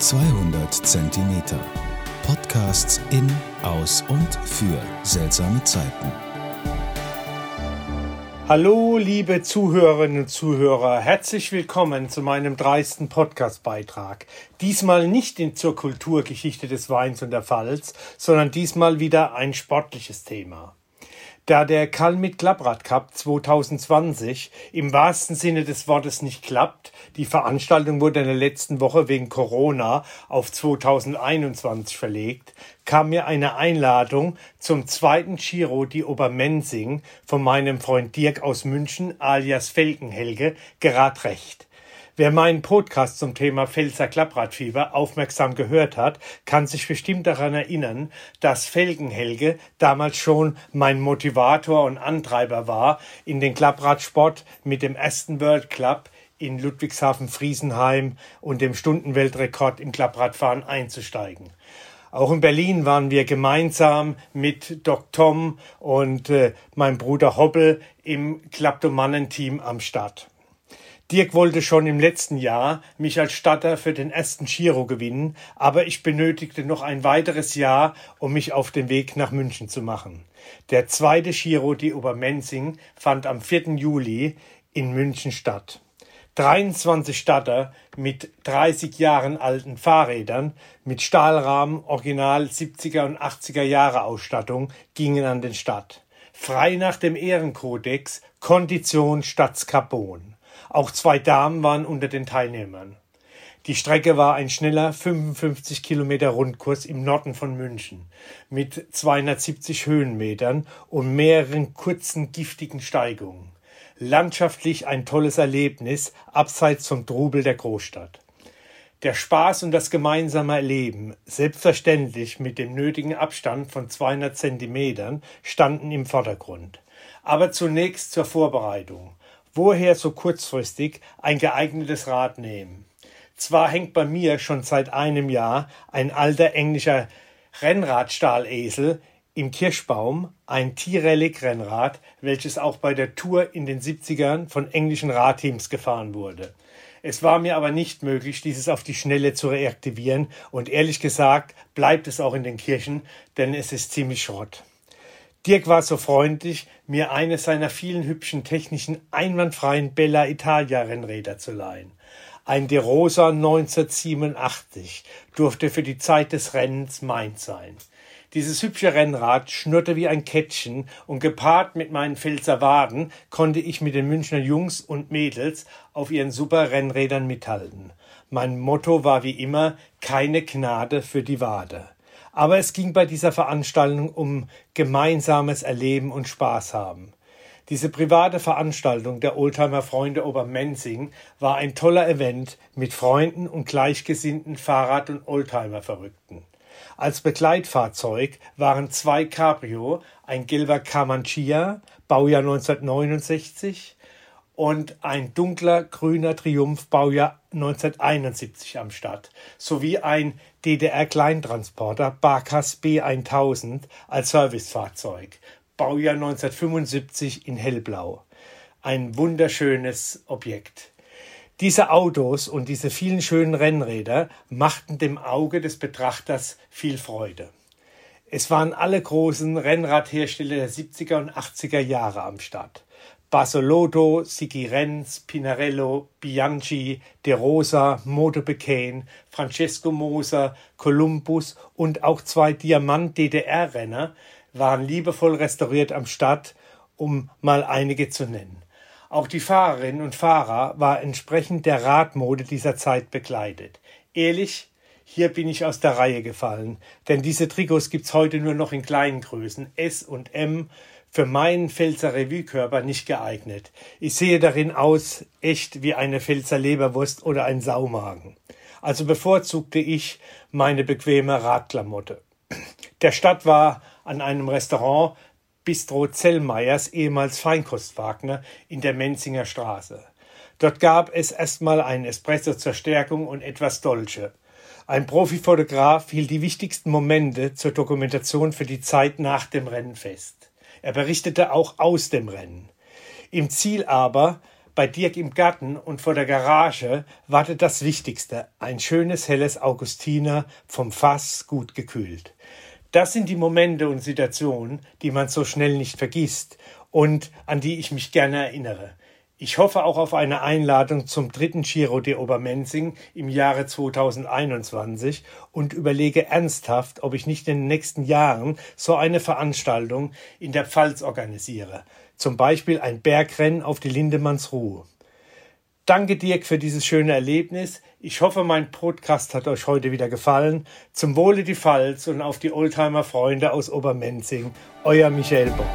200 Zentimeter. Podcasts in, aus und für seltsame Zeiten. Hallo liebe Zuhörerinnen und Zuhörer, herzlich willkommen zu meinem 30. Podcast-Beitrag. Diesmal nicht zur Kulturgeschichte des Weins und der Pfalz, sondern diesmal wieder ein sportliches Thema. Da der Kalmit-Klapprad-Cup 2020 im wahrsten Sinne des Wortes nicht klappt, die Veranstaltung wurde in der letzten Woche wegen Corona auf 2021 verlegt, kam mir eine Einladung zum zweiten Giro die Obermenzing von meinem Freund Dirk aus München alias Felgenhelge gerad recht. Wer meinen Podcast zum Thema Pfälzer Klappradfieber aufmerksam gehört hat, kann sich bestimmt daran erinnern, dass Felgenhelge damals schon mein Motivator und Antreiber war in den Klappradsport mit dem Aston World Club in Ludwigshafen-Friesenheim und dem Stundenweltrekord im Klappradfahren einzusteigen. Auch in Berlin waren wir gemeinsam mit Doc Tom und meinem Bruder Hoppel im Klapp-de-Mannen-Team am Start. Dirk wollte schon im letzten Jahr mich als Statter für den ersten Giro gewinnen, aber ich benötigte noch ein weiteres Jahr, um mich auf den Weg nach München zu machen. Der zweite Giro die Obermenzing fand am 4. Juli in München statt. 23 Statter mit 30 Jahren alten Fahrrädern mit Stahlrahmen, Original 70er und 80er Jahre Ausstattung gingen an den Start. Frei nach dem Ehrenkodex, Kondition statt Carbon. Auch zwei Damen waren unter den Teilnehmern. Die Strecke war ein schneller 55 Kilometer Rundkurs im Norden von München mit 270 Höhenmetern und mehreren kurzen, giftigen Steigungen. Landschaftlich ein tolles Erlebnis, abseits vom Trubel der Großstadt. Der Spaß und das gemeinsame Erleben, selbstverständlich mit dem nötigen Abstand von 200 Zentimetern, standen im Vordergrund. Aber zunächst zur Vorbereitung. Woher so kurzfristig ein geeignetes Rad nehmen? Zwar hängt bei mir schon seit einem Jahr ein alter englischer Rennradstahlesel im Kirschbaum, ein Tirelli-Rennrad, welches auch bei der Tour in den 70ern von englischen Radteams gefahren wurde. Es war mir aber nicht möglich, dieses auf die Schnelle zu reaktivieren und ehrlich gesagt bleibt es auch in den Kirchen, denn es ist ziemlich Schrott. Dirk war so freundlich, mir eine seiner vielen hübschen technischen einwandfreien Bella Italia Rennräder zu leihen. Ein De Rosa 1987 durfte für die Zeit des Rennens meins sein. Dieses hübsche Rennrad schnurrte wie ein Kettchen und gepaart mit meinen Pfälzer Waden konnte ich mit den Münchner Jungs und Mädels auf ihren super Rennrädern mithalten. Mein Motto war wie immer, keine Gnade für die Wade. Aber es ging bei dieser Veranstaltung um gemeinsames Erleben und Spaß haben. Diese private Veranstaltung der Oldtimer-Freunde Obermenzing war ein toller Event mit Freunden und gleichgesinnten Fahrrad- und Oldtimer-Verrückten. Als Begleitfahrzeug waren zwei Cabrio, ein gelber Carmanchia, Baujahr 1969, und ein dunkler grüner Triumph, Baujahr 1971 am Start, sowie ein DDR-Kleintransporter Barkas B1000 als Servicefahrzeug, Baujahr 1975 in hellblau. Ein wunderschönes Objekt. Diese Autos und diese vielen schönen Rennräder machten dem Auge des Betrachters viel Freude. Es waren alle großen Rennradhersteller der 70er und 80er Jahre am Start. Basolodo, Sigi Renz, Pinarello, Bianchi, De Rosa, Motobecane, Francesco Moser, Columbus und auch zwei Diamant-DDR-Renner waren liebevoll restauriert am Start, um mal einige zu nennen. Auch die Fahrerinnen und Fahrer waren entsprechend der Radmode dieser Zeit bekleidet. Ehrlich, hier bin ich aus der Reihe gefallen, denn diese Trikots gibt's heute nur noch in kleinen Größen, S und M, für meinen Pfälzer Revue-Körper nicht geeignet. Ich sehe darin aus, echt wie eine Pfälzer Leberwurst oder ein Saumagen. Also bevorzugte ich meine bequeme Radklamotte. Der Start war an einem Restaurant Bistro Zellmeiers, ehemals Feinkostwagner, in der Menzinger Straße. Dort gab es erstmal einen Espresso zur Stärkung und etwas Dolce. Ein Profifotograf hielt die wichtigsten Momente zur Dokumentation für die Zeit nach dem Rennen fest. Er berichtete auch aus dem Rennen. Im Ziel aber Bei Dirk im Garten und vor der Garage wartet das Wichtigste, ein schönes, helles Augustiner, vom Fass gut gekühlt. Das sind die Momente und Situationen, die man so schnell nicht vergisst und an die ich mich gerne erinnere. Ich hoffe auch auf eine Einladung zum dritten Giro die Obermenzing im Jahre 2021 und überlege ernsthaft, ob ich nicht in den nächsten Jahren so eine Veranstaltung in der Pfalz organisiere. Zum Beispiel ein Bergrennen auf die Lindemannsruhe. Danke, Dirk, für dieses schöne Erlebnis. Ich hoffe, mein Podcast hat euch heute wieder gefallen. Zum Wohle die Pfalz und auf die Oldtimer-Freunde aus Obermenzing. Euer Michael Bock.